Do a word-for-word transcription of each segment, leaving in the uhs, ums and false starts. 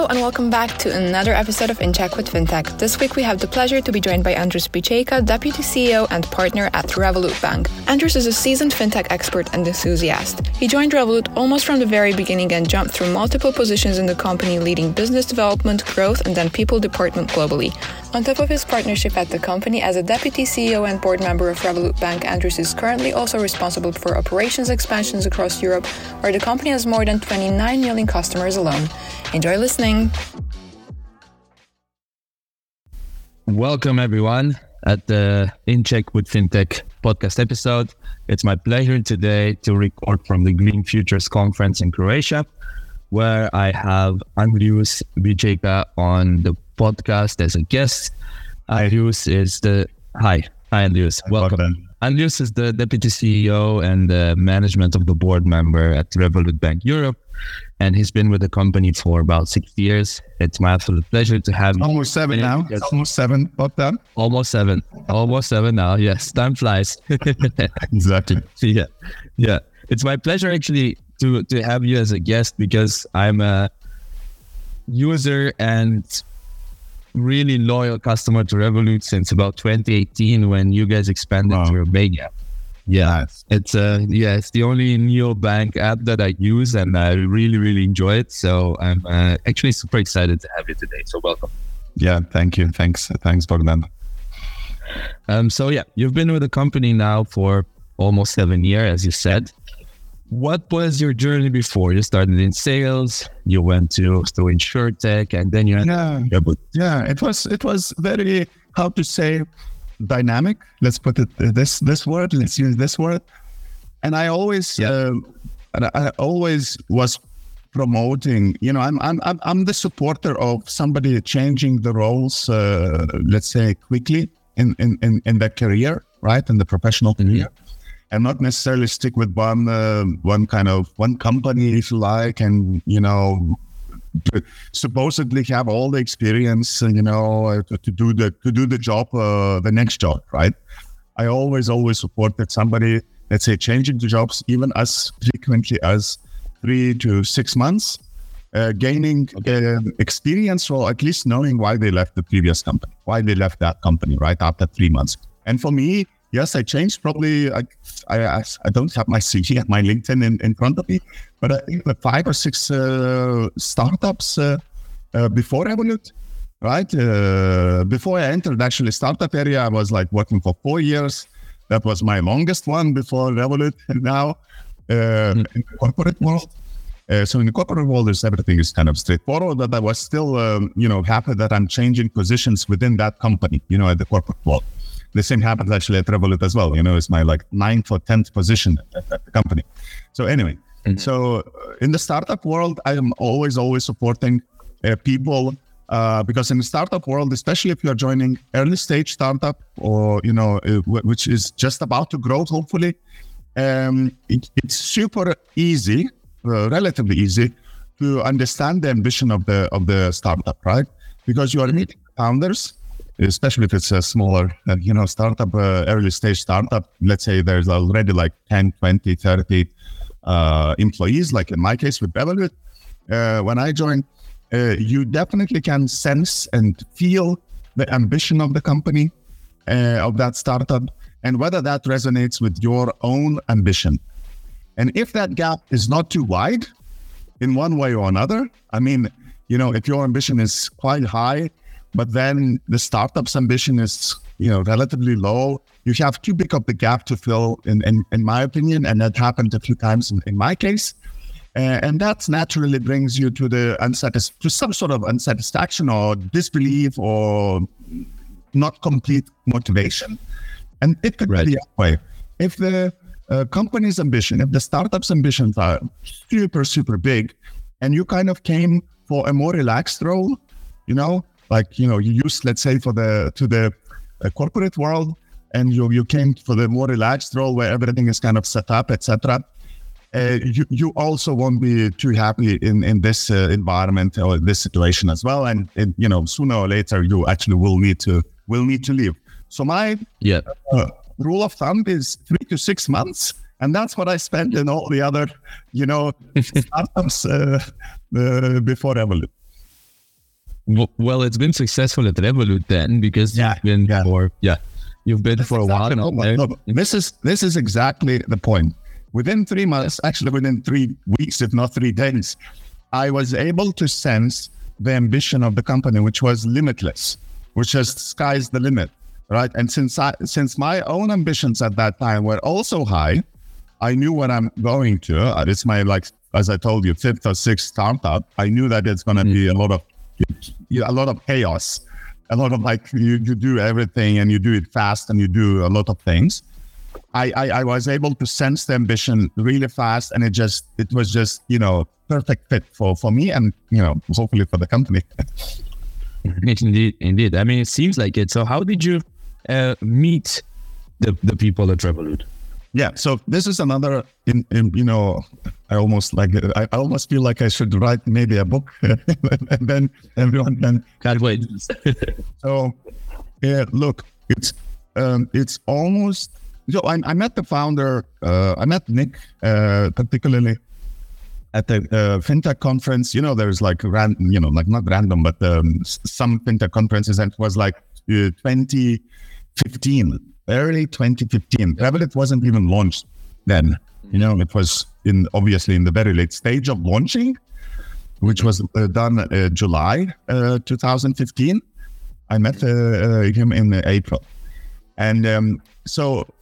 Hello and welcome back to another episode of In Check with FinTech. This week we have the pleasure to be joined by Andrius Bičeika, Deputy C E O and partner at Revolut Bank. Andrius is a seasoned fintech expert and enthusiast. He joined Revolut almost from the very beginning and jumped through multiple positions in the company, leading business development, growth, and then people department globally. On top of his partnership at the company, as a Deputy C E O and board member of Revolut Bank, Andrius is currently also responsible for operations expansions across Europe, where the company has more than twenty-nine million customers alone. Enjoy listening. Welcome everyone at the In Check with FinTech podcast episode. It's my pleasure today to record from the Green Futures Conference in Croatia, where I have Andrius Bičeika on the podcast as a guest. Hi. Andrius is the hi, hi Andrius. Hi, welcome. Bogdan. Andrius is the Deputy C E O and the management of the board member at Revolut Bank Europe, and he's been with the company for about six years. It's my absolute pleasure to have you. Almost seven and now. Yes. Almost seven. About that. Almost seven. Almost seven now. Yes, time flies. Exactly. Yeah, yeah. It's my pleasure actually to to have you as a guest because I'm a user and really loyal customer to Revolut since about twenty eighteen when you guys expanded wow. to your bank app. Yeah, nice. it's uh, yeah, it's the only neobank app that I use, and I really, really enjoy it. So I'm uh, actually super excited to have you today. So welcome. Yeah, thank you. Thanks, thanks Bogdan. Um, so yeah, you've been with the company now for almost seven years, as you said. What was your journey before? You started in sales, you went to through insurtech, and then you had yeah, yeah. It was it was very how to say dynamic. Let's put it this this word. Let's use this word. And I always yeah. uh, and I always was promoting. You know, I'm I'm I'm I'm the supporter of somebody changing the roles. Uh, let's say quickly in in in, in their career, right, in the professional career. Mm-hmm. And not necessarily stick with one uh, one kind of one company, if you like, and you know, supposedly have all the experience, you know, to, to do the to do the job, uh, the next job, right? I always always support that somebody, let's say, changing the jobs, even as frequently as three to six months, uh, gaining okay. uh, experience or at least knowing why they left the previous company, why they left that company, right after three months. And for me. Yes, I changed probably, I I, I don't have my C V and my LinkedIn in, in front of me, but I think five or six uh, startups uh, uh, before Revolut, right? Uh, before I entered actually startup area, I was like working for four years. That was my longest one before Revolut and now uh, mm-hmm. in the corporate world. Uh, so in the corporate world, there's everything is kind of straightforward, but I was still, um, you know, happy that I'm changing positions within that company, you know, at the corporate world. The same happens actually at Revolut as well. You know, it's my like ninth or tenth position at, at the company. So anyway, mm-hmm. so in the startup world, I am always, always supporting uh, people uh, because in the startup world, especially if you are joining early stage startup or, you know, uh, w- which is just about to grow, hopefully, um, it, it's super easy, uh, relatively easy to understand the ambition of the, of the startup, right? Because you are meeting founders, especially if it's a smaller, uh, you know, startup, uh, early stage startup, let's say there's already like ten, twenty, thirty uh, employees, like in my case with Revolut. Uh, when I joined, uh, you definitely can sense and feel the ambition of the company, uh, of that startup, and whether that resonates with your own ambition. And if that gap is not too wide in one way or another, I mean, you know, if your ambition is quite high, but then the startup's ambition is, you know, relatively low. You have too big of the gap to fill, in in, in my opinion, and that happened a few times in, in my case. Uh, and that naturally brings you to the unsatis- to some sort of unsatisfaction or disbelief or not complete motivation. And it could right. be the other way. If the uh, company's ambition, if the startup's ambitions are super, super big, and you kind of came for a more relaxed role, you know, like, you know, you used, let's say, for the to the uh, corporate world, and you you came for the more relaxed role where everything is kind of set up, et cetera. Uh, you you also won't be too happy in in this uh, environment or this situation as well, and, and you know, sooner or later you actually will need to will need to leave. So my yeah. uh, rule of thumb is three to six months. And that's what I spent in all the other, you know, startups uh, uh, before Revolut. Well, it's been successful at Revolut then, because yeah, you've been yeah. for yeah, you've been That's for exactly, a while. No, no, no, this is this is exactly the point. Within three months, actually within three weeks, if not three days, I was able to sense the ambition of the company, which was limitless, which is sky's the limit, right? And since I, since my own ambitions at that time were also high, I knew what I'm going to. It's my, like, as I told you, fifth or sixth startup. I knew that it's going to mm-hmm. be a lot of, a lot of chaos, a lot of like you, you do everything and you do it fast and you do a lot of things. I, I, I was able to sense the ambition really fast, and it just it was just you know perfect fit for, for me and you know hopefully for the company. Indeed, indeed. I mean, it seems like it. So, how did you uh, meet the the people at Revolut? Yeah. So this is another. In, in, you know, I almost like I almost feel like I should write maybe a book, and then everyone can. Can't wait. So, yeah. Look, it's um, it's almost. So I, I met the founder, uh, I met Nick, uh, particularly at the uh, FinTech conference. You know, there's like, ran, you know, like not random, but um, some FinTech conferences, and it was like uh, twenty fifteen, early twenty fifteen. Revolut wasn't even launched then. You know, it was in obviously in the very late stage of launching, which was uh, done uh, July uh, two thousand fifteen. I met uh, uh, him in April. And um, so...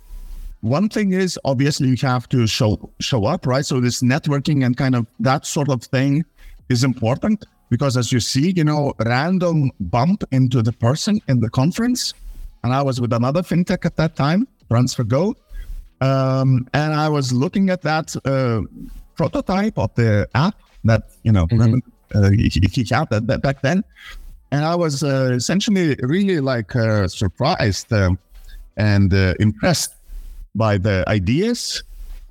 One thing is obviously you have to show show up, right? So this networking and kind of that sort of thing is important because, as you see, you know, random bump into the person in the conference. And I was with another fintech at that time, TransferGo, um, and I was looking at that uh, prototype of the app that you know mm-hmm. uh, he, he had that, that back then, and I was uh, essentially really like uh, surprised uh, and uh, impressed by the ideas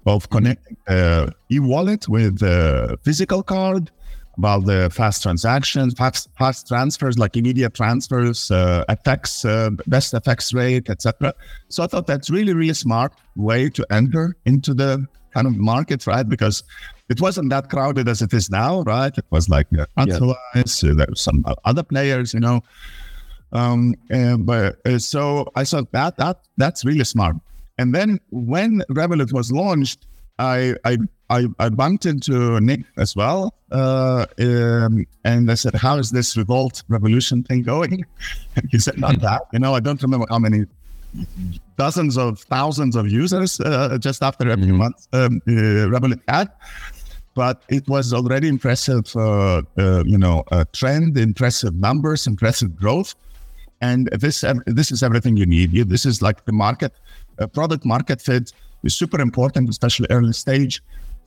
of connecting uh, e-wallet with uh, physical card, about the fast transactions, fast, fast transfers, like immediate transfers, uh, F X, uh, best F X rate, et cetera. So I thought that's really, really smart way to enter into the kind of market, right? Because it wasn't that crowded as it is now, right? It was like uh, yeah. so there were some other players, you know. Um, and, but uh, so I thought that that that's really smart. And then when Revolut was launched, I I I, I bumped into Nick as well, uh, um, and I said, "How is this Revolt Revolution thing going?" He said, "Not that, you know, I don't remember how many dozens of thousands of users uh, just after every mm-hmm. month um, uh, Revolut had, but it was already impressive, uh, uh, you know, uh, trend, impressive numbers, impressive growth, and this uh, this is everything you need. This is like the market." A product market fit is super important, especially early stage.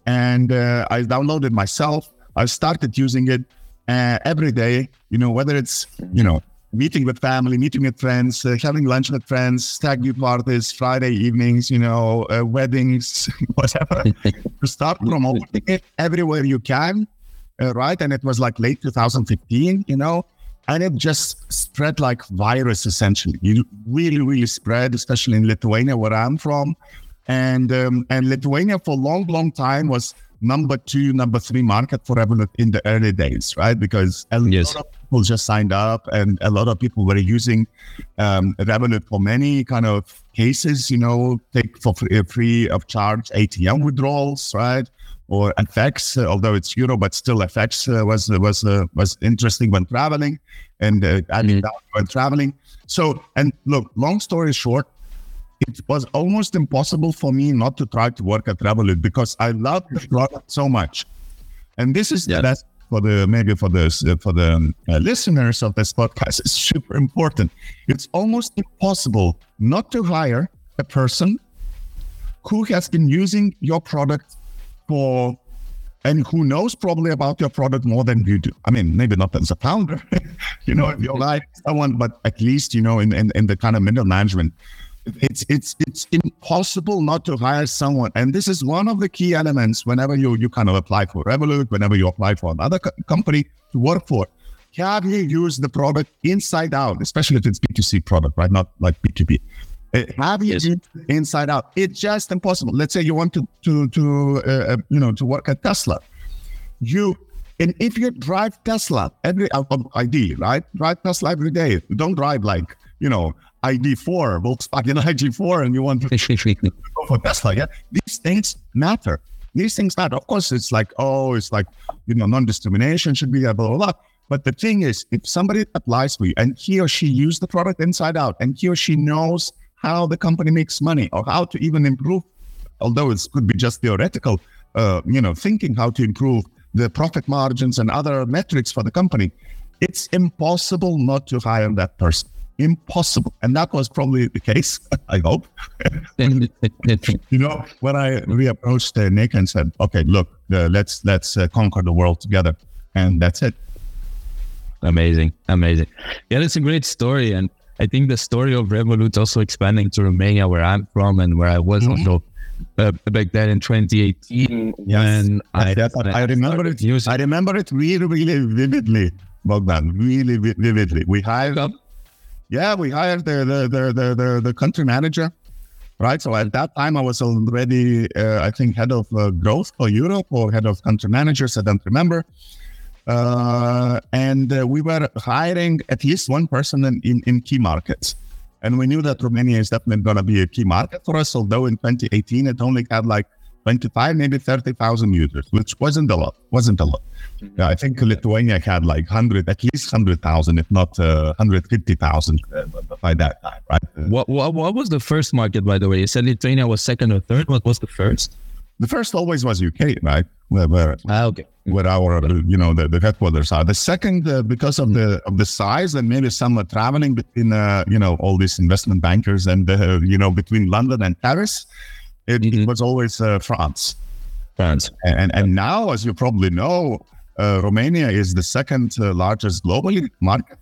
And uh, I downloaded myself. I started using it uh, every day, you know, whether it's, you know, meeting with family, meeting with friends, uh, having lunch with friends, stag do parties, Friday evenings, you know, uh, weddings, whatever. You start promoting it everywhere you can, uh, right? And it was like late two thousand fifteen, you know. And it just spread like virus, essentially. It really, really spread, especially in Lithuania, where I'm from. And um, and Lithuania for a long, long time was number two, number three market for Revolut in the early days, right? Because a yes. lot of people just signed up and a lot of people were using um, Revolut for many kind of cases, you know, take for free, free of charge A T M withdrawals, right? Or F X, uh, although it's euro, but still F X uh, was was uh, was interesting when traveling, and uh, adding mm-hmm. down when traveling. So, and look, long story short, it was almost impossible for me not to try to work at Revolut because I love the product so much. And this is yeah. that's for the maybe for the uh, for the uh, listeners of this podcast is super important. It's almost impossible not to hire a person who has been using your product. For, and who knows probably about your product more than you do. I mean, maybe not as a founder, you know, if you're like someone, but at least, you know, in, in, in the kind of middle management, it's it's it's impossible not to hire someone. And this is one of the key elements whenever you, you kind of apply for Revolut, whenever you apply for another co- company to work for. Have you used the product inside out, especially if it's B two C product, right? Not like B two B. Uh, have you yes. inside out? It's just impossible. Let's say you want to to to uh, you know to work at Tesla. You And if you drive Tesla, every uh, I D, right? Drive Tesla every day. You don't drive like, you know, I D four, Volkswagen I D four, and you want to go for Tesla. Yeah, these things matter. These things matter. Of course, it's like, oh, it's like, you know, non-discrimination should be there, blah, blah, blah. But the thing is, if somebody applies for you and he or she used the product inside out and he or she knows how the company makes money or how to even improve, although it could be just theoretical, uh, you know, thinking how to improve the profit margins and other metrics for the company, it's impossible not to hire that person. Impossible. And that was probably the case, I hope. You know, when I we approached uh, Nick and said, okay, look, uh, let's let's uh, conquer the world together. And that's it. Amazing. Amazing. Yeah, that's a great story. And I think the story of Revolut also expanding to Romania, where I'm from and where I was mm-hmm. also uh, back then in twenty eighteen. Yes, when I, that, when I, I remember it. Using. I remember it really, really vividly, Bogdan, really vi- vividly. We hired up. Yeah, we hired the the, the the the the country manager, right? So at that time, I was already, uh, I think, head of uh, growth for Europe or head of country managers. I don't remember. Uh, and uh, we were hiring at least one person in, in, in key markets. And we knew that Romania is definitely going to be a key market for us, although in twenty eighteen, it only had like twenty-five, maybe thirty thousand users, which wasn't a lot, wasn't a lot. Mm-hmm. Uh, I think Lithuania had like one hundred, at least one hundred thousand, if not uh, one hundred fifty thousand uh, by that time, right? What, what what was the first market, by the way? You said Lithuania was second or third. What was the first? The first always was U K, right? Where where, ah, okay. where our, you know, the, the headquarters are. The second, uh, because of the of the size and maybe some are traveling between, uh, you know, all these investment bankers and, uh, you know, between London and Paris, It, mm-hmm. it was always uh, France. France. And and now, as you probably know, uh, Romania is the second uh, largest globally market.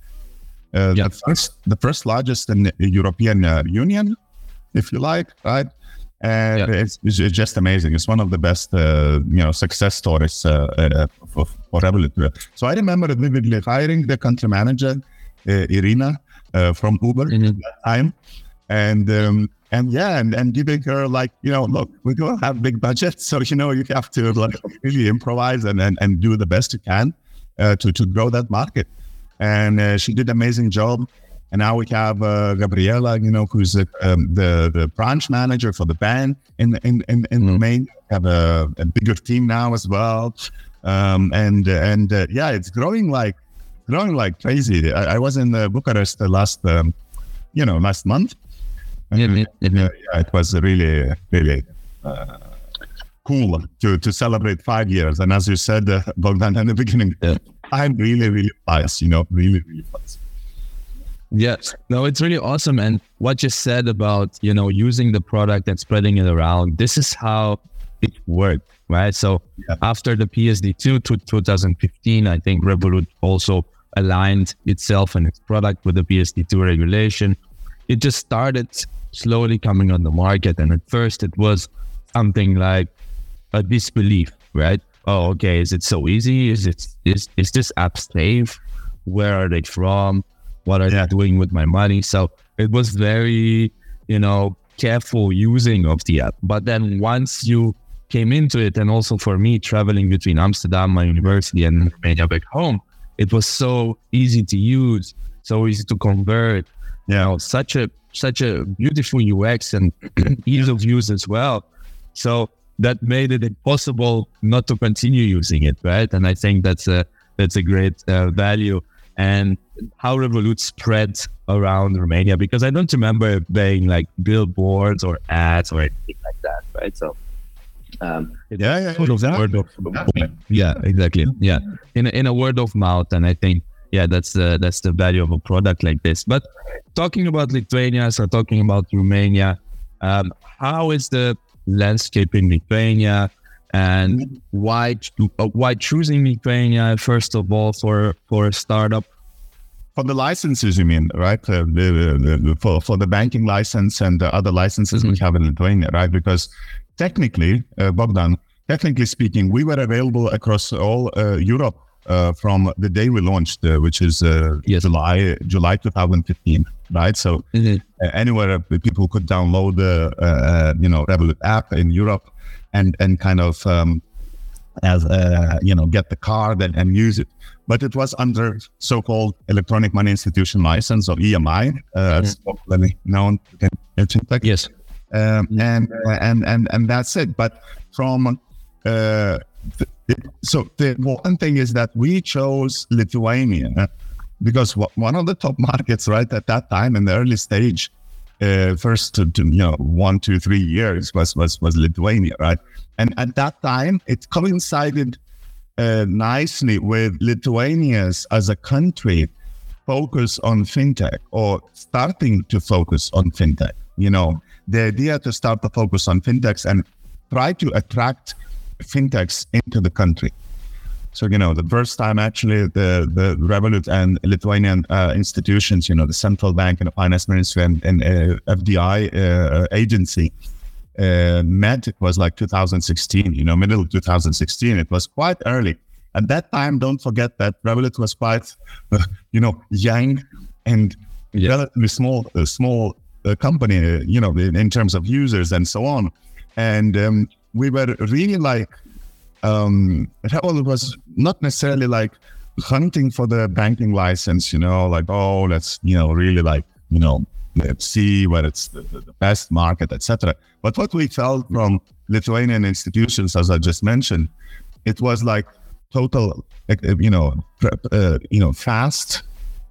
Uh, yeah. The first, the first largest in the European uh, Union, if you like, right? And yeah. it's, it's just amazing. It's one of the best, uh, you know, success stories uh, uh, for, for Revolut. So I remember vividly hiring the country manager, uh, Irina, uh, from Uber mm-hmm. at that time. And um, and yeah, and, and giving her like, you know, look, we don't have big budgets, so you know you have to like really improvise and, and, and do the best you can uh, to to grow that market. And uh, she did an amazing job. And now we have uh, Gabriela, you know, who's the, um, the the branch manager for the bank in in in, in mm-hmm. Romania. We have a, a bigger team now as well. Um, and and uh, yeah, it's growing like growing like crazy. I, I was in uh, Bucharest uh, last um, you know last month. Yeah, yeah, yeah, it was really, really uh, cool to, to celebrate five years. And as you said, uh, Bogdan, in the beginning, yeah. I'm really, really biased, you know, really, really biased. Yeah, no, it's really awesome. And what you said about, you know, using the product and spreading it around, this is how it worked, right? So yeah. after the P S D two to twenty fifteen, I think Revolut also aligned itself and its product with the P S D two regulation. It just started slowly coming on the market. And at first it was something like a disbelief, right? Oh, okay. Is it so easy? Is it, is, is this app safe? Where are they from? What are yeah. they doing with my money? So it was very, you know, careful using of the app. But then once you came into it, and also for me traveling between Amsterdam, my university, and Romania back home, it was so easy to use, so easy to convert. Yeah, you know, such a such a beautiful U X and ease of use as well. So that made it impossible not to continue using it, right? And I think that's a that's a great uh, value. And how Revolut spread around Romania, because I don't remember it being like billboards or ads or anything like that, right? So um, yeah, yeah, sort of exactly. Of, yeah, exactly. Yeah, in a, in a word of mouth, and I think. Yeah, that's the that's the value of a product like this. But talking about Lithuania, so talking about Romania, um, how is the landscape in Lithuania, and why uh, why choosing Lithuania first of all for for a startup? For the licenses, you mean, right? Uh, the, the, for for the banking license and the other licenses mm-hmm. we have in Lithuania, right? Because technically, uh, Bogdan, technically speaking, we were available across all uh, Europe. Uh, from the day we launched, uh, which is uh, yes. July July twenty fifteen, right? So mm-hmm. uh, anywhere people could download the uh, uh, you know Revolut app in Europe and and kind of um, as uh, you know, get the card and, and use it. But it was under so-called electronic money institution license, or E M I, uh, mm-hmm. so known in fintech. Yes, um, mm-hmm. and and and and that's it. But from uh, th- it, so the important thing is that we chose Lithuania because w- one of the top markets right at that time in the early stage, uh, first to, to, you know one, two, three years was was was Lithuania, right? And at that time, it coincided uh, nicely with Lithuania's as a country focus on fintech, or starting to focus on fintech. You know, the idea to start to focus on fintechs and try to attract fintechs into the country. So, you know, the first time actually the, the Revolut and Lithuanian uh, institutions, you know, the central bank and the finance ministry and, and uh, F D I uh, agency, Uh, met, it was like two thousand sixteen, you know, middle of two thousand sixteen. It was quite early. At that time, don't forget that Revolut was quite, uh, you know, young and yeah. relatively small, uh, small uh, company, uh, you know, in, in terms of users and so on. And um, we were really like, um, Revolut was not necessarily like hunting for the banking license, you know, like, oh, let's, you know, really like, you know, let's see where it's the, the best market, et cetera. But what we felt from Lithuanian institutions, as I just mentioned, it was like total, you know, uh, you know, fast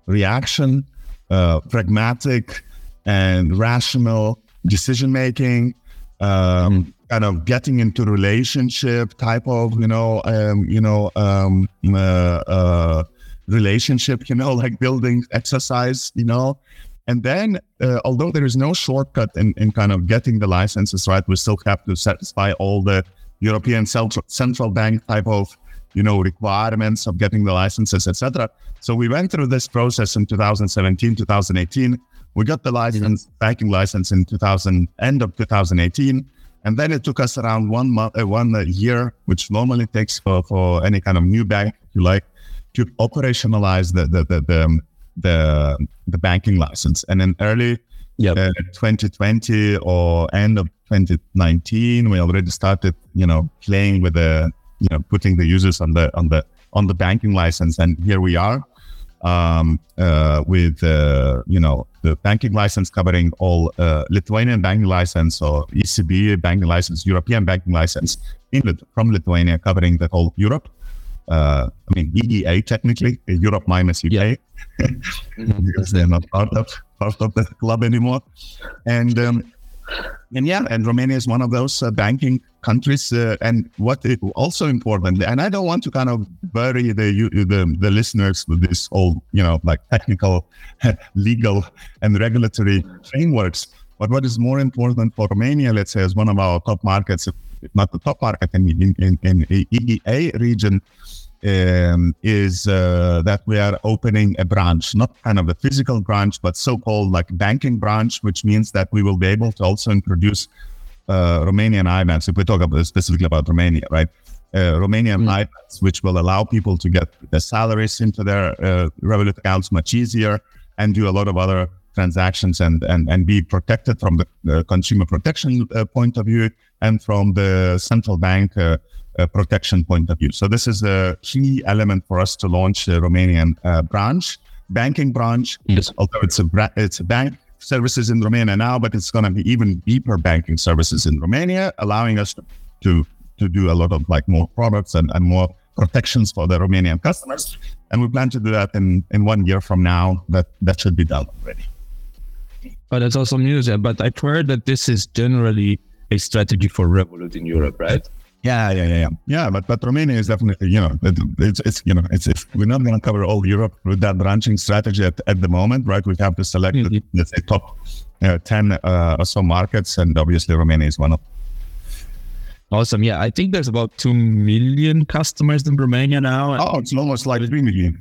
reaction, uh, pragmatic and rational decision making, um, mm-hmm. kind of getting into relationship type of, you know, um, you know, um, uh, uh, relationship, you know, like building exercise, you know. And then, uh, although there is no shortcut in, in kind of getting the licenses, right, we still have to satisfy all the European central bank type of, you know, requirements of getting the licenses, et cetera. So we went through this process in two thousand seventeen, two thousand eighteen. We got the license, mm-hmm. banking license in two thousand, end of two thousand eighteen. And then it took us around one month, uh, one year, which normally takes for, for any kind of new bank, if you like, to operationalize the, the, the, the um, the the banking license. And in early yep. uh, twenty twenty or end of twenty nineteen, we already started, you know, playing with the, you know, putting the users on the on the on the banking license. And here we are um uh with uh you know the banking license covering all uh Lithuanian banking license, or E C B banking license, European banking license in Lit- from Lithuania, covering the whole Europe. Uh, I mean, E E A technically, Europe minus U K, yeah. because they're not part of part of the club anymore. And um, and yeah, and Romania is one of those uh, banking countries. Uh, and what is also important, and I don't want to kind of bury the you, the, the listeners with this all, you know, like technical, legal, and regulatory frameworks. But what is more important for Romania, let's say, as one of our top markets, if not the top market in in, in, in E E A region, um, is uh, that we are opening a branch, not kind of a physical branch, but so-called like banking branch, which means that we will be able to also introduce uh, Romanian I B A Ns. If we talk about specifically about Romania, right? Uh, Romanian mm-hmm. I B A Ns, which will allow people to get their salaries into their uh, Revolut accounts much easier and do a lot of other transactions and, and, and be protected from the uh, consumer protection uh, point of view and from the central bank uh, uh, protection point of view. So this is a key element for us to launch the Romanian uh, branch, banking branch. Yes. Although it's a bra- it's a bank services in Romania now, but it's going to be even deeper banking services in Romania, allowing us to to, to do a lot of like more products and, and more protections for the Romanian customers. And we plan to do that in, in one year from now. That that should be done already. But that's also news. But I've heard that this is generally a strategy for Revolut in Europe, right? Yeah, yeah, yeah, yeah. Yeah, but, but Romania is definitely, you know, it, it's, it's you know, it's, it's we're not going to cover all Europe with that branching strategy at, at the moment, right? We have to select mm-hmm. the, let's say, top uh, ten uh, or so markets, and obviously Romania is one of them. Awesome. Yeah, I think there's about two million customers in Romania now. Oh, it's almost like three million.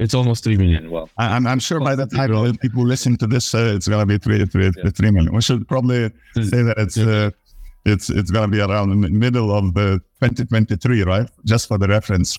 It's almost three million. Well, I, I'm I'm sure by the time people listen to this, uh, it's gonna be three, three, yeah. three million. We should probably say that it's uh, it's it's gonna be around the middle of the twenty twenty-three, right? Just for the reference.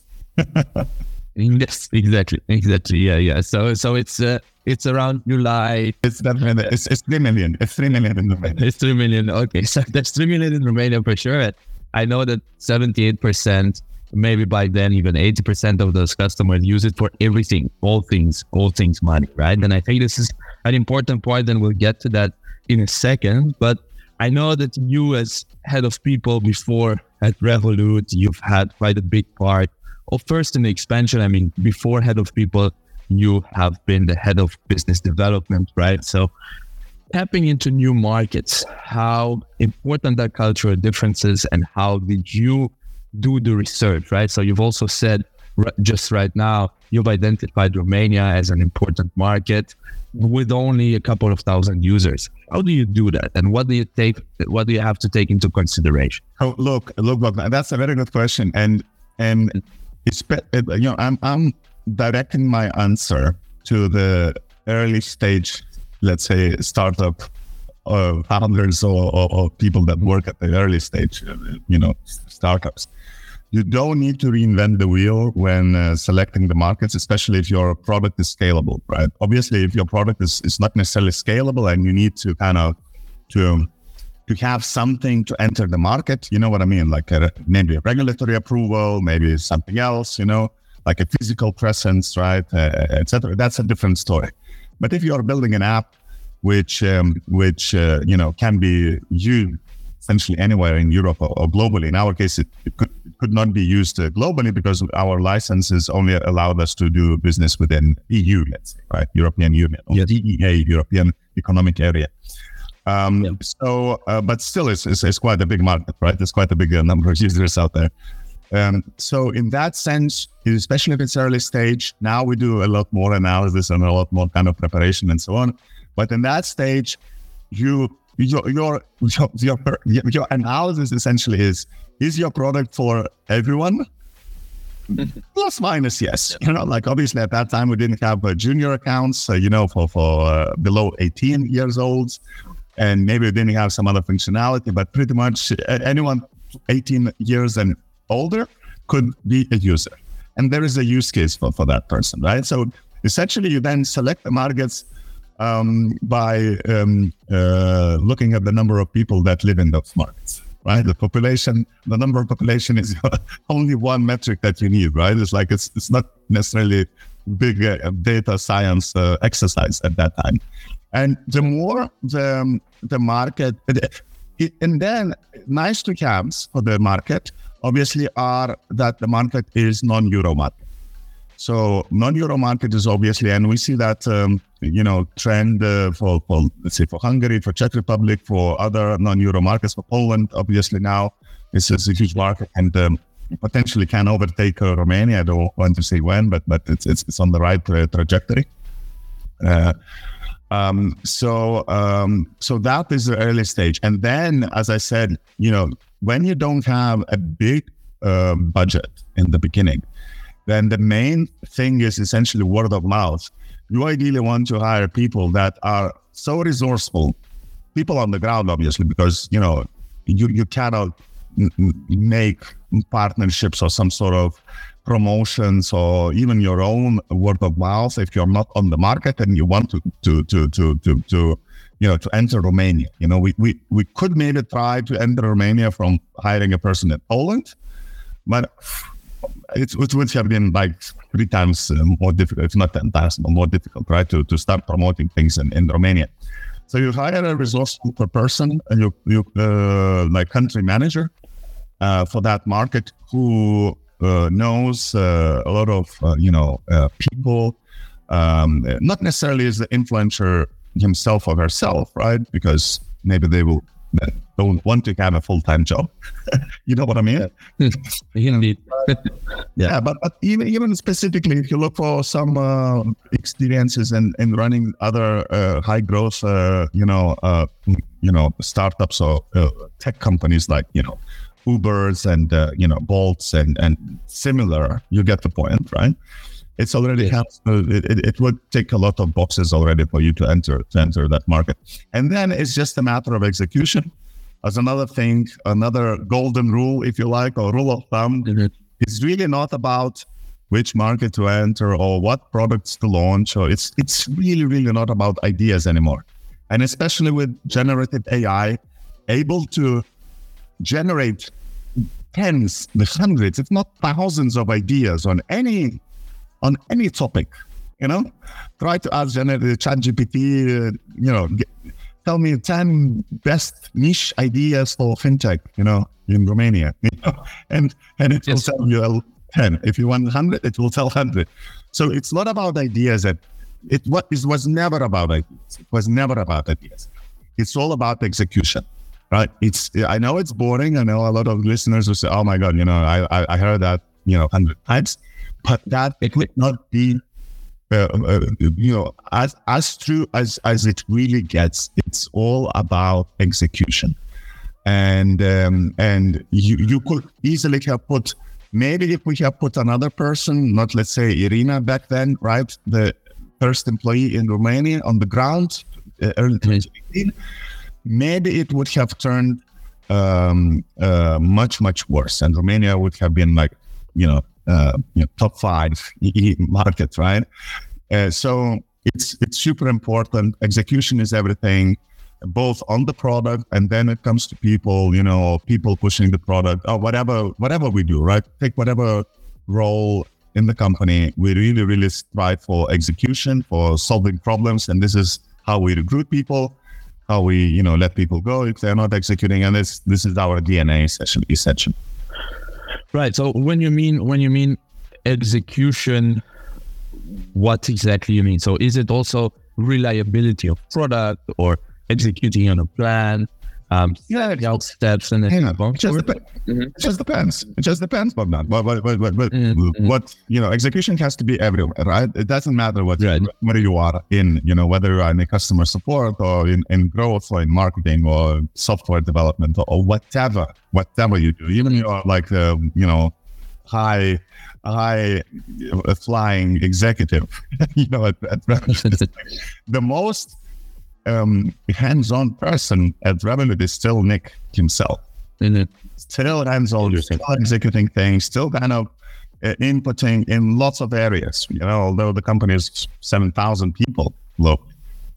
Yes, exactly, exactly. Yeah, yeah. So so it's uh, it's around July. It's that it's, it's three million. It's three million in Romania. It's three million. Okay, so there's three million in Romania for sure. I know that seventy-eight percent, maybe by then even eighty percent of those customers use it for everything, all things, all things money, right? And I think this is an important point, and we'll get to that in a second. But I know that you, as head of people before at Revolut, you've had quite a big part of first in the expansion. I mean, before head of people, you have been the head of business development, right? So tapping into new markets, how important are cultural differences, and how did you do the research, right? So you've also said r- just right now, you've identified Romania as an important market with only a couple of thousand users. How do you do that? And what do you take, what do you have to take into consideration? Oh, look, look, look, that's a very good question. And, and it's, you know, I'm, I'm directing my answer to the early stage, let's say, startup uh, founders or, or, or people that work at the early stage, you know, startups. You don't need to reinvent the wheel when uh, selecting the markets, especially if your product is scalable, right? Obviously, if your product is, is not necessarily scalable and you need to kind of to to have something to enter the market, you know what I mean? Like a, maybe a regulatory approval, maybe something else, you know, like a physical presence, right, uh, et cetera. That's a different story. But if you are building an app, which um, which uh, you know can be used essentially anywhere in Europe or, or globally, in our case, it, it could it could not be used uh, globally because our licenses only allowed us to do business within E U, let's say, right, European Union, or yes. E E A, European Economic Area. Um, yep. So, uh, but still, it's, it's it's quite a big market, right? There's quite a big uh, number of users out there. Um, so in that sense, especially if it's early stage, now we do a lot more analysis and a lot more kind of preparation and so on. But in that stage, you your your your, your analysis essentially is, is your product for everyone? Plus minus, yes. You know, like obviously at that time, we didn't have uh, junior accounts, uh, you know, for, for uh, below eighteen years olds. And maybe we didn't have some other functionality, but pretty much anyone eighteen years and older could be a user, and there is a use case for, for that person, right? So essentially, you then select the markets um, by um, uh, looking at the number of people that live in those markets, right? The population, the number of population is only one metric that you need, right? It's like it's it's not necessarily big uh, data science uh, exercise at that time, and the more the um, the market, it, and then nice to haves for the market. Obviously are that the market is non-Euro market. So non-Euro market is obviously, and we see that, um, you know, trend uh, for, for, let's say, for Hungary, for Czech Republic, for other non-Euro markets, for Poland, obviously now this is a huge market and um, potentially can overtake uh, Romania. I don't want to say when, but but it's it's, it's on the right tra- trajectory. Uh, um, so um, so that is the early stage. And then, as I said, you know, when you don't have a big uh, budget in the beginning, then the main thing is essentially word of mouth. You ideally want to hire people that are so resourceful, people on the ground, obviously, because, you know, you, you cannot n- make partnerships or some sort of promotions or even your own word of mouth if you're not on the market and you want to, to, to, to, to, to you know, to enter Romania. You know, we, we, we could maybe try to enter Romania from hiring a person in Poland, but it, it would have been like three times more difficult, if not ten times more difficult, right, to, to start promoting things in, in Romania. So you hire a resourceful person, and you, you uh, like country manager uh, for that market who uh, knows uh, a lot of, uh, you know, uh, people, um, not necessarily as the influencer himself or herself, right? Because maybe they will they don't want to have a full-time job. You know what I mean? Indeed. But, yeah, but, but even even specifically, if you look for some uh, experiences in, in running other uh, high-growth, uh, you know, uh, you know, startups or uh, tech companies like you know, Ubers and uh, you know, Bolts and and similar, you get the point, right? It's already yeah. helps. It, it, it would take a lot of boxes already for you to enter to enter that market, and then it's just a matter of execution. As another thing, another golden rule, if you like, or rule of thumb, mm-hmm. It's really not about which market to enter or what products to launch. Or it's it's really really not about ideas anymore, and especially with generative A I, able to generate tens, the hundreds, if not thousands of ideas on any on any topic, you know? Try to ask ChatGPT, uh, you know, get, tell me ten best niche ideas for fintech, you know, in Romania. You know? And and it yes. will tell you ten. If you want one hundred, it will tell one hundred. So it's not about ideas. That it, what, it was never about ideas. It was never about ideas. It's all about execution, right? It's, I know it's boring. I know a lot of listeners will say, oh my God, you know, I I, I heard that, you know, one hundred times, but that it would not be, Uh, uh, you know, as as true as as it really gets. It's all about execution, and um, and you you could easily have put, maybe if we have put another person, not let's say Irina back then, right, the first employee in Romania on the ground, uh, early twenty eighteen, maybe it would have turned um, uh, much much worse, and Romania would have been like, you know. Uh, you know, top five market, right? Uh, so it's it's super important. Execution is everything, both on the product, and then it comes to people, you know, people pushing the product or whatever, whatever we do, right? Take whatever role in the company, we really, really strive for execution, for solving problems. And this is how we recruit people, how we, you know, let people go if they're not executing. And this, this is our D N A essentially. Right. So when you mean when you mean execution, what exactly you mean? So is it also reliability of product or executing on a plan? Um, yeah, out steps and then on, just the plan. Mm-hmm. It just depends. It just depends, Bogdan. But but but but, but mm-hmm. what you know, execution has to be everywhere, right? It doesn't matter what right. you, where you are in, you know, whether you are in customer support or in, in growth or in marketing or software development or, or whatever, whatever you do. Even if you are like a, you know, high high flying executive, you know, at, at the most Um, hands-on person at Revolut is still Nick himself. Mm-hmm. Still hands-on, still executing things, still kind of uh, inputting in lots of areas. You know, although the company is seven thousand people low,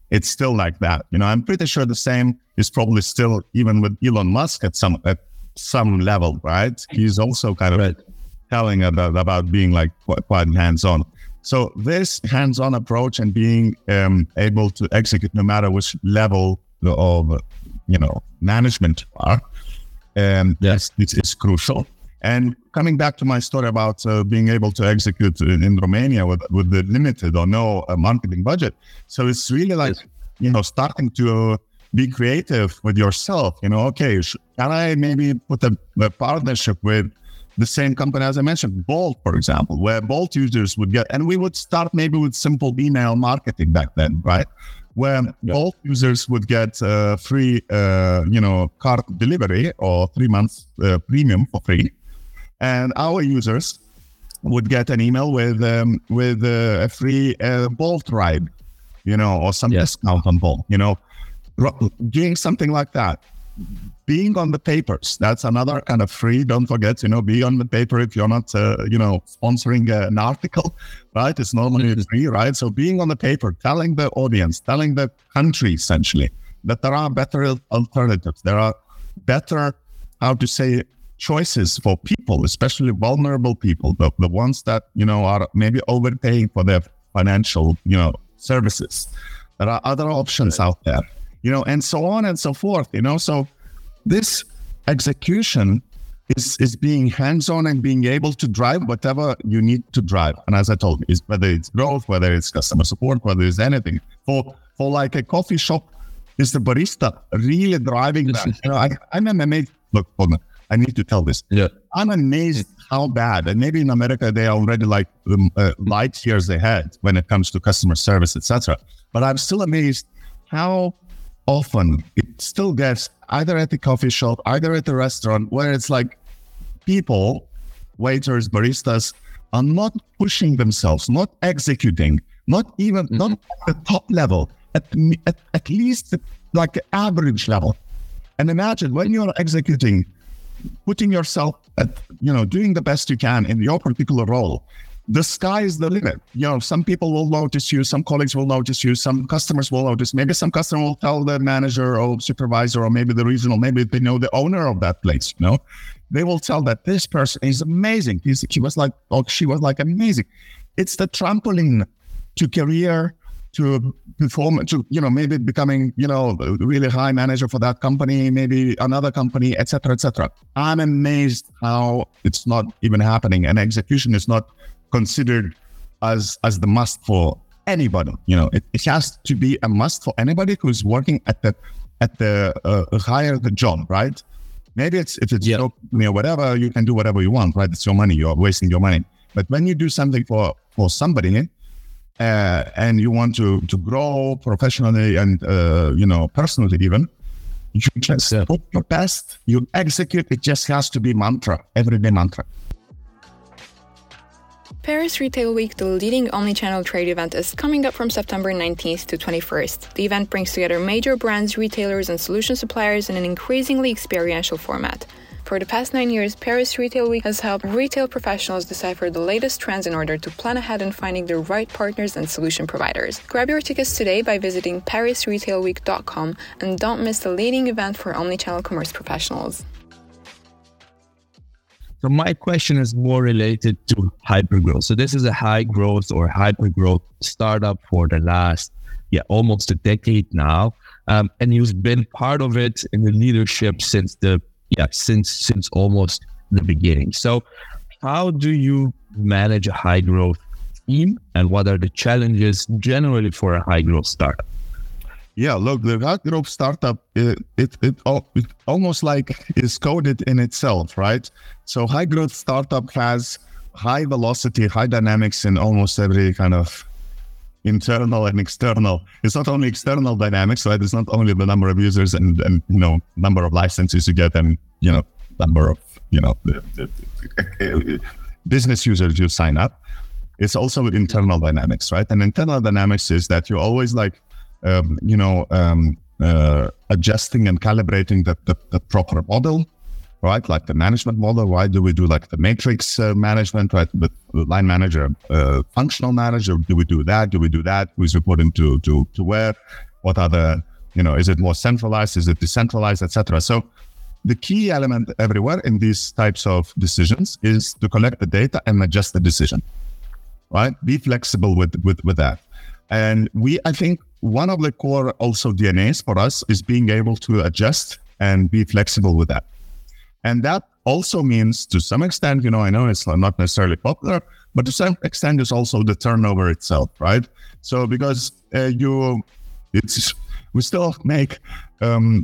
it's still like that. You know, I'm pretty sure the same is probably still even with Elon Musk at some at some level, right? He's also kind of right. telling about, about being like quite, quite hands-on. So this hands-on approach and being um, able to execute no matter which level of, you know, management are, um, yes, it is crucial. And coming back to my story about uh, being able to execute in, in Romania with, with the limited or no uh, marketing budget. So it's really like, yes. you know, starting to be creative with yourself, you know, okay, sh- can I maybe put a, a partnership with the same company, as I mentioned, Bolt, for example, where Bolt users would get, and we would start maybe with simple email marketing back then, right? Where yeah. Bolt users would get uh, free, uh, you know, card delivery or three months uh, premium for free, and our users would get an email with um, with uh, a free uh, Bolt ride, you know, or some yes. discount on Bolt, you know, doing something like that. Being on the papers, that's another kind of free. Don't forget, you know, be on the paper if you're not, uh, you know, sponsoring uh, an article, right? It's normally free, right? So being on the paper, telling the audience, telling the country essentially that there are better alternatives. There are better, how to say, choices for people, especially vulnerable people, the, the ones that, you know, are maybe overpaying for their financial, you know, services. There are other options right. out there, you know, and so on and so forth, you know, so this execution is, is being hands-on and being able to drive whatever you need to drive. And as I told you, it's, whether it's growth, whether it's customer support, whether it's anything. For for like a coffee shop, is the barista really driving that? You know, I, I'm amazed. Look, hold on. I need to tell this. Yeah. I'm amazed how bad, and maybe in America, they are already like um, uh, light years ahead when it comes to customer service, et cetera. But I'm still amazed how often it still gets either at the coffee shop, either at the restaurant, where it's like people, waiters, baristas, are not pushing themselves, not executing, not even mm-hmm. not at the top level, at, at at least like average level. And imagine when you're executing, putting yourself at, you know, doing the best you can in your particular role. The sky is the limit. You know, some people will notice you, some colleagues will notice you, some customers will notice. Maybe some customer will tell the manager or supervisor or maybe the regional, maybe they know the owner of that place, you know. they will tell that this person is amazing. He's, he was like, oh, she was like amazing. It's the trampoline to career, to perform, to, you know, maybe becoming, you know, really high manager for that company, maybe another company, et cetera, et cetera. I'm amazed how it's not even happening, and execution is not considered as, as the must for anybody. You know, it, it has to be a must for anybody who's working at the, at the uh, higher the job, right? Maybe it's, if it's, yeah, no company or whatever, you can do whatever you want, right? It's your money, you're wasting your money. But when you do something for, for somebody, Uh, and you want to, to grow professionally and, uh, you know, personally even, you just yeah. put your best, you execute. It just has to be mantra, everyday mantra. Paris Retail Week, the leading omnichannel trade event, is coming up from September nineteenth to twenty-first. The event brings together major brands, retailers, and solution suppliers in an increasingly experiential format. For the past nine years, Paris Retail Week has helped retail professionals decipher the latest trends in order to plan ahead in finding the right partners and solution providers. Grab your tickets today by visiting paris retail week dot com, and don't miss the leading event for omnichannel commerce professionals. So my question is more related to hypergrowth. So this is a high growth or hypergrowth startup for the last, yeah, almost a decade now. Um, and you've been part of it in the leadership since the Yeah, since since almost the beginning. So how do you manage a high growth team, and what are the challenges generally for a high growth startup? Yeah, look, the high growth startup, it it, it, it almost like is coded in itself, right? So high growth startup has high velocity, high dynamics in almost every kind of internal and external. It's not only external dynamics, right? It's not only the number of users and, and you know, number of licenses you get, and, you know, number of, you know, business users you sign up. It's also internal dynamics, right? And internal dynamics is that you're always like, um, you know, um, uh, adjusting and calibrating the, the, the proper model, right? Like the management model. Why do we do like the matrix uh, management, right? With line manager, uh, functional manager, do we do that? Do we do that? Who's reporting to, to, to where? What are the, you know, is it more centralized? Is it decentralized, et cetera? So the key element everywhere in these types of decisions is to collect the data and adjust the decision, right? Be flexible with, with, with that. And we, I think one of the core also D N As for us is being able to adjust and be flexible with that. And that also means, to some extent, you know, I know it's not necessarily popular, but to some extent is also the turnover itself, right? So because uh, you, it's, we still make, um,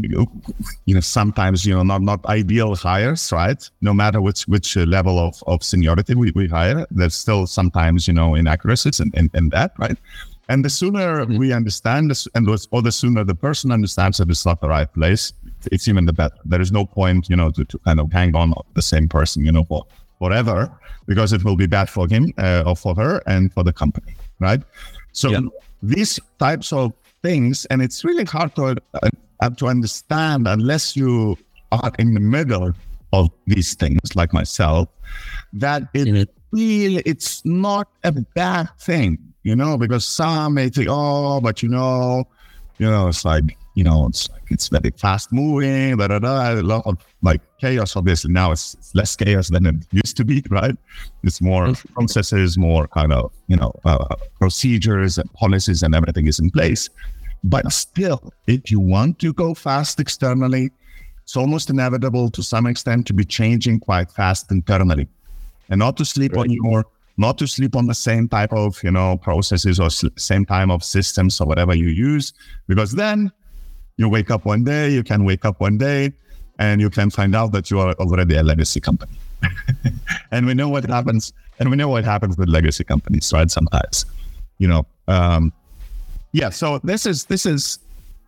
you know, sometimes, you know, not, not ideal hires, right? No matter which, which level of, of seniority we, we hire, there's still sometimes, you know, inaccuracies in, in, in that, right? And the sooner mm-hmm. we understand this, and was, or the sooner the person understands that it's not the right place, it's even the better. There is no point, you know, to, to kind of hang on the same person, you know, for forever, because it will be bad for him uh, or for her and for the company, right? So yeah. these types of things, and it's really hard to uh, to understand unless you are in the middle of these things, like myself, that it mm-hmm. really, it's not a bad thing. You know, because some may think, oh, but you know, you know, it's like, you know, it's like, it's very fast moving, da da da, a lot of like chaos. Obviously, now it's, it's less chaos than it used to be, right? It's more processes, more kind of, you know, uh, procedures and policies and everything is in place. But still, if you want to go fast externally, it's almost inevitable to some extent to be changing quite fast internally, and not to sleep right. on your Not to sleep on the same type of, you know, processes or sl- same type of systems or whatever you use, because then you wake up one day, you can wake up one day, and you can find out that you are already a legacy company. And we know what happens. And we know what happens with legacy companies, right? Sometimes, you know, um, yeah. So this is this is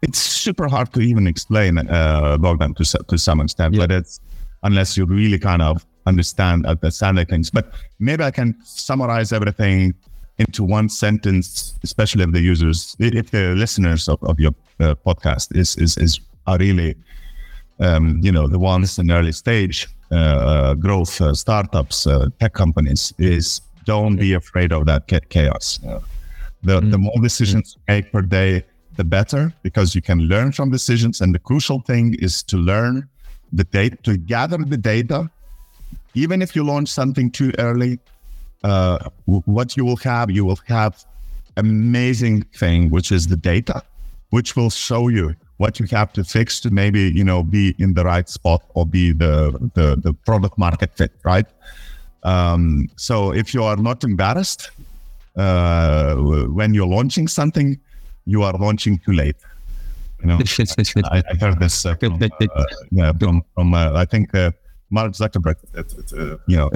it's super hard to even explain, uh, Bogdan, to to some extent, yeah. but it's unless you really kind of understand understand things. But maybe I can summarize everything into one sentence, especially if the users, if the listeners of, of your uh, podcast is is is are really um you know the ones in early stage uh growth uh, startups, uh, tech companies, is don't be afraid of that chaos. uh, the mm-hmm. the more decisions you make per day, the better, because you can learn from decisions. And the crucial thing is to learn the data, to gather the data even if you launch something too early, uh, what you will have, you will have amazing thing, which is the data, which will show you what you have to fix to maybe, you know, be in the right spot or be the the, the product market fit, right? Um, so if you are not embarrassed uh, when you're launching something, you are launching too late. You know, I, I heard this uh, from, uh, yeah, from, from uh, I think uh, Mark Zuckerberg, uh, you know,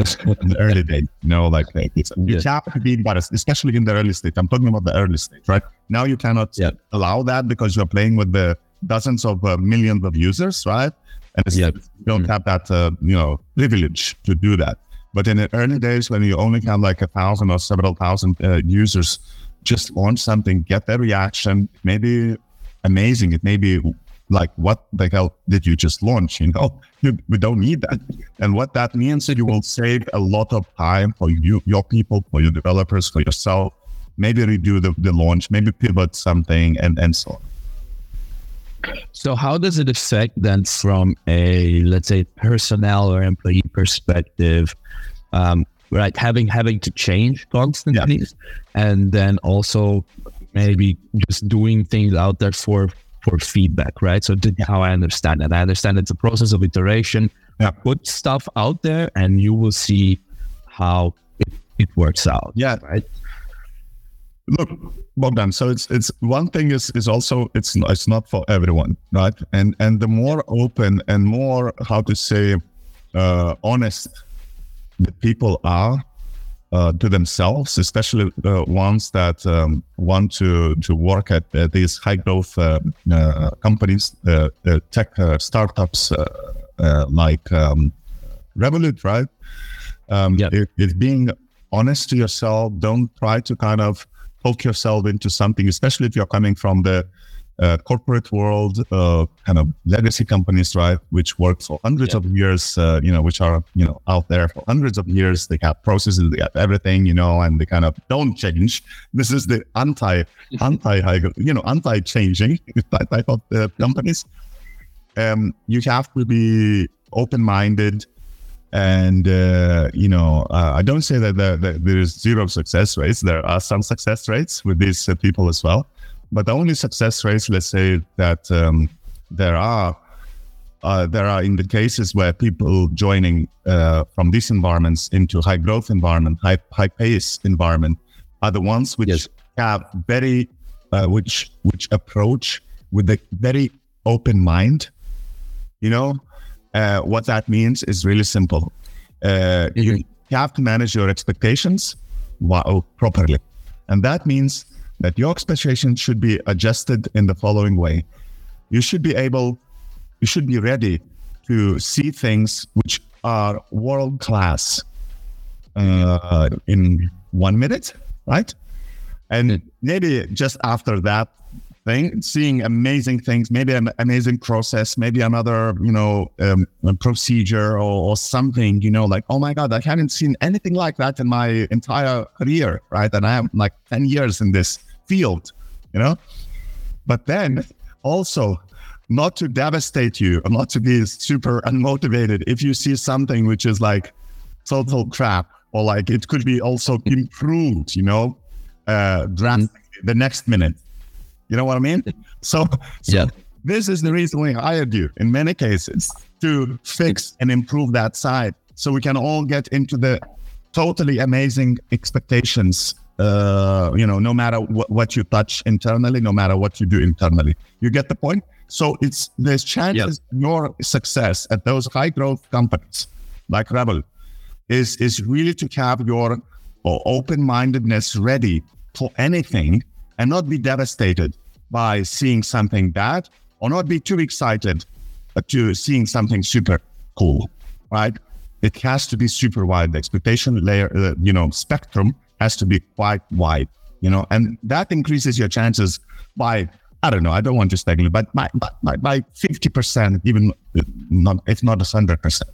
in the early days, you know, like uh, it's, you yeah. have to be embarrassed, especially in the early stage. I'm talking about the early stage, right? Now you cannot yeah. allow that because you're playing with the dozens of uh, millions of users, right? And yeah. you don't mm-hmm. have that, uh, you know, privilege to do that. But in the early days, when you only have like a thousand or several thousand uh, users, just launch something, get their reaction, maybe amazing. It may be like, what the hell did you just launch? You know, you, we don't need that. And what that means is you will save a lot of time for you, your people, for your developers, for yourself. Maybe redo the, the launch, maybe pivot something, and, and so on. So how does it affect then from a, let's say, personnel or employee perspective, um, right? Having having to change constantly, yeah. and then also maybe just doing things out there for, for feedback, right? So this is how I understand it. I understand it's a process of iteration. Yeah. Put stuff out there and you will see how it, it works out. Yeah. Right? Look, Bogdan, so it's it's one thing is is also it's it's not for everyone, right? And and the more open and more, how to say, uh, honest the people are Uh, to themselves, especially uh, ones that um, want to to work at uh, these high growth uh, uh, companies, uh, uh, tech uh, startups uh, uh, like um, Revolut, right? Um, yeah. it, it's being honest to yourself. Don't try to kind of poke yourself into something, especially if you're coming from the uh, corporate world, uh, kind of legacy companies, right? Which work for hundreds yeah. of years, uh, you know, which are, you know, out there for hundreds of years. They have processes, they have everything, you know, and they kind of don't change. This is the anti, anti, you know, anti-changing type of uh, companies. Um, you have to be open-minded. And, uh, you know, uh, I don't say that there, that there is zero success rates. There are some success rates with these uh, people as well. But the only success rates, let's say that um, there are, uh, there are in the cases where people joining uh, from these environments into high growth environment, high high pace environment, are the ones which yes. have very, uh, which which approach with a very open mind. You know, uh, what that means is really simple. Uh, mm-hmm. You have to manage your expectations wow, properly, and that means that your expectations should be adjusted in the following way. You should be able, you should be ready to see things which are world class uh, in one minute, right? And maybe just after that thing, seeing amazing things, maybe an amazing process, maybe another, you know, um, procedure or, or something, you know, like, oh my God, I haven't seen anything like that in my entire career, right? And I am like ten years in this field, you know? But then also not to devastate you or not to be super unmotivated if you see something which is like total crap or like it could be also improved, you know, uh, drastically the next minute. You know what I mean? So, so yeah. this is the reason we hired you in many cases to fix and improve that side. So we can all get into the totally amazing expectations, uh, you know, no matter wh- what you touch internally, no matter what you do internally. You get the point? So it's there's chances yep. your success at those high growth companies like Revel is, is really to have your oh, open-mindedness ready for anything and not be devastated by seeing something bad or not be too excited to seeing something super cool, right? It has to be super wide. The expectation layer, uh, you know, spectrum has to be quite wide, you know, and that increases your chances by, I don't know, I don't want to speculate, but by, by, by fifty percent, even not, if not one hundred percent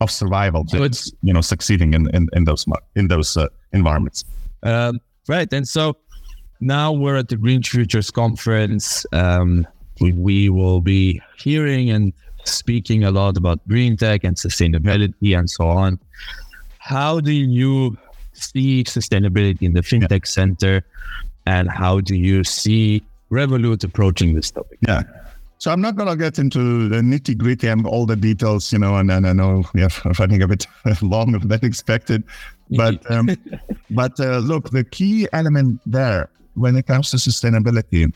of survival, so it's, you know, succeeding in, in, in those, in those uh, environments. Um, right. And so, now we're at the Green Futures Conference. Um, we will be hearing and speaking a lot about green tech and sustainability and so on. How do you see sustainability in the fintech center, and how do you see Revolut approaching this topic? Yeah. So I'm not going to get into the nitty gritty and all the details, you know, and, and I know we are running a bit longer than expected, but, um, but uh, look, the key element there when it comes to sustainability,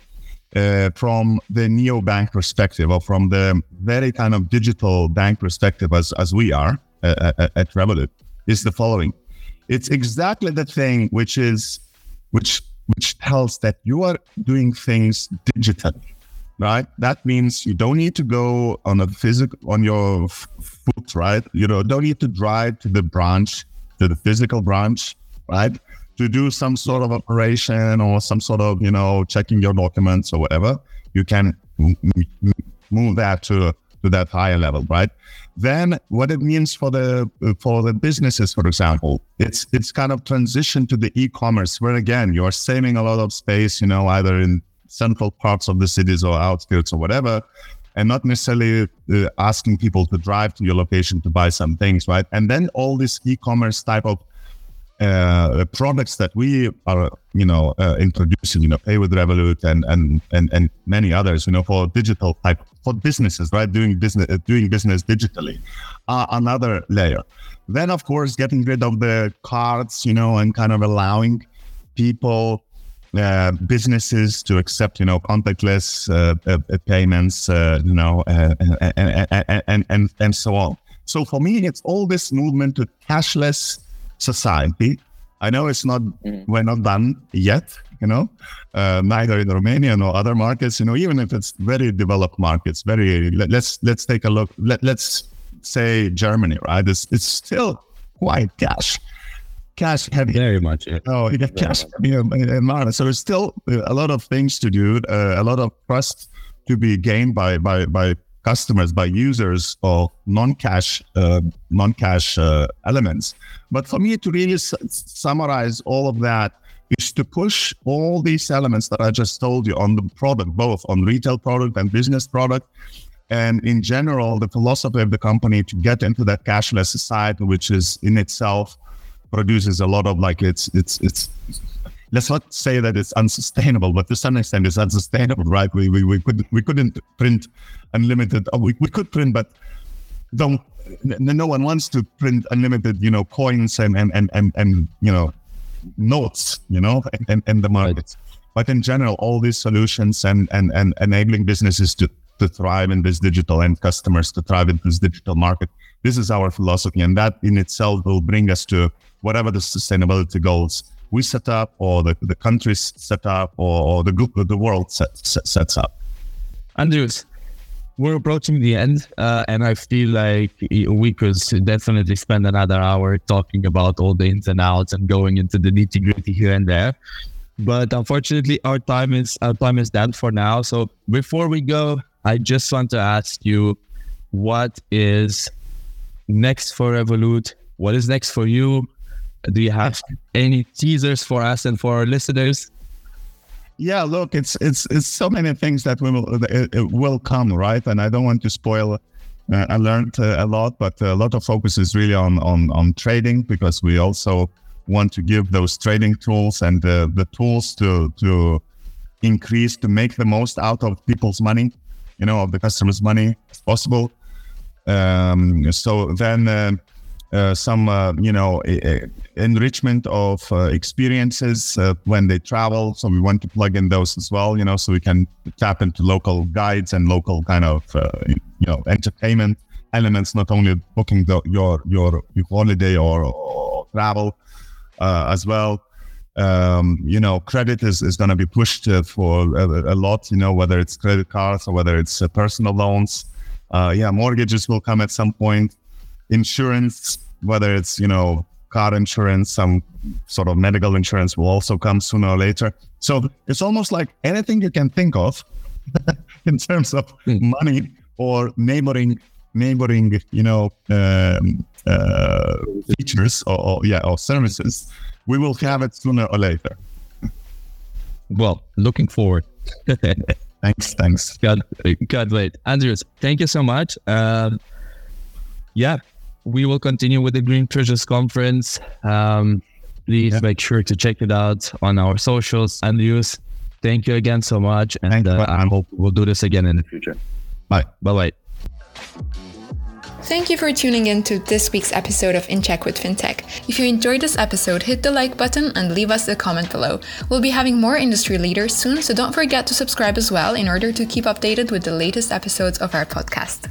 uh, from the neobank perspective or from the very kind of digital bank perspective as, as we are uh, at Revolut, is the following. It's exactly the thing which is, which, which tells that you are doing things digitally. Right. That means you don't need to go on a physical, on your f- foot, right? You know, don't need to drive to the branch, to the physical branch, right? To do some sort of operation or some sort of, you know, checking your documents or whatever. You can m- m- move that to, to that higher level, right? Then what it means for the, for the businesses, for example, it's, it's kind of transition to the e-commerce where again, you're saving a lot of space, you know, either in central parts of the cities or outskirts or whatever, and not necessarily uh, asking people to drive to your location to buy some things, right? And then all this e-commerce type of uh, products that we are, you know, uh, introducing, you know, Pay with Revolut and, and and and many others, you know, for digital type, for businesses, right? Doing business, uh, doing business digitally, uh, another layer. Then of course, getting rid of the cards, you know, and kind of allowing people, Uh, businesses to accept, you know, contactless uh, uh, payments, uh, you know, uh, and, and, and, and, and so on. So for me, it's all this movement to cashless society. I know it's not, mm. we're not done yet, you know, uh, neither in Romania nor other markets, you know, even if it's very developed markets, very, let, let's, let's take a look, let, let's say Germany, right? It's, it's still quite cash. Cash heavy. Very much. Yeah. Oh, yeah, cash heavy environment. So it's still a lot of things to do, uh, a lot of trust to be gained by by by customers, by users of non-cash uh, non-cash uh, elements. But for me to really s- summarize all of that is to push all these elements that I just told you on the product, both on retail product and business product. And in general, the philosophy of the company to get into that cashless society, which is in itself produces a lot of like it's it's it's let's not say that it's unsustainable, but to some extent it's unsustainable, right? We we we couldn't we couldn't print unlimited. We we could print, but don't no one wants to print unlimited, you know, coins and and and and, and you know notes, you know, and and the markets. Right. But in general, all these solutions and and and enabling businesses to to thrive in this digital and customers to thrive in this digital market. This is our philosophy, and that in itself will bring us to whatever the sustainability goals we set up or the, the countries set up or, or the group of the world set, set, sets up. Andrius, we're approaching the end, uh, and I feel like we could definitely spend another hour talking about all the ins and outs and going into the nitty gritty here and there. But unfortunately, our time is our time is done for now. So before we go, I just want to ask you, what is next for Revolut? What is next for you? Do you have any teasers for us and for our listeners? Yeah, look, it's it's it's so many things that we will it, it will come, right? And I don't want to spoil. Uh, I learned uh, a lot, but a lot of focus is really on on on trading because we also want to give those trading tools and uh, the tools to to increase to make the most out of people's money, you know, of the customers' money as possible. Um, so then uh, uh, some, uh, you know, uh, enrichment of uh, experiences uh, when they travel. So we want to plug in those as well, you know, so we can tap into local guides and local kind of, uh, you know, entertainment elements, not only booking the, your, your holiday or, or travel uh, as well. Um, you know, credit is, is going to be pushed uh, for a, a lot, you know, whether it's credit cards or whether it's uh, personal loans. Uh, yeah, mortgages will come at some point. Insurance, whether it's, you know, car insurance, some sort of medical insurance will also come sooner or later. So it's almost like anything you can think of in terms of money or neighboring, neighboring, you know, um, uh, features or, or, yeah, or services, we will have it sooner or later. Well, looking forward. Thanks. Thanks. God, God, wait. Andrius, thank you so much. Um, yeah, we will continue with the Green Treasures Conference. Um, please yeah. make sure to check it out on our socials. Andrius, thank you again so much. And uh, I hope we'll do this again in the future. Bye. Bye-bye. Thank you for tuning in to this week's episode of In Check with FinTech. If you enjoyed this episode, hit the like button and leave us a comment below. We'll be having more industry leaders soon, so don't forget to subscribe as well in order to keep updated with the latest episodes of our podcast.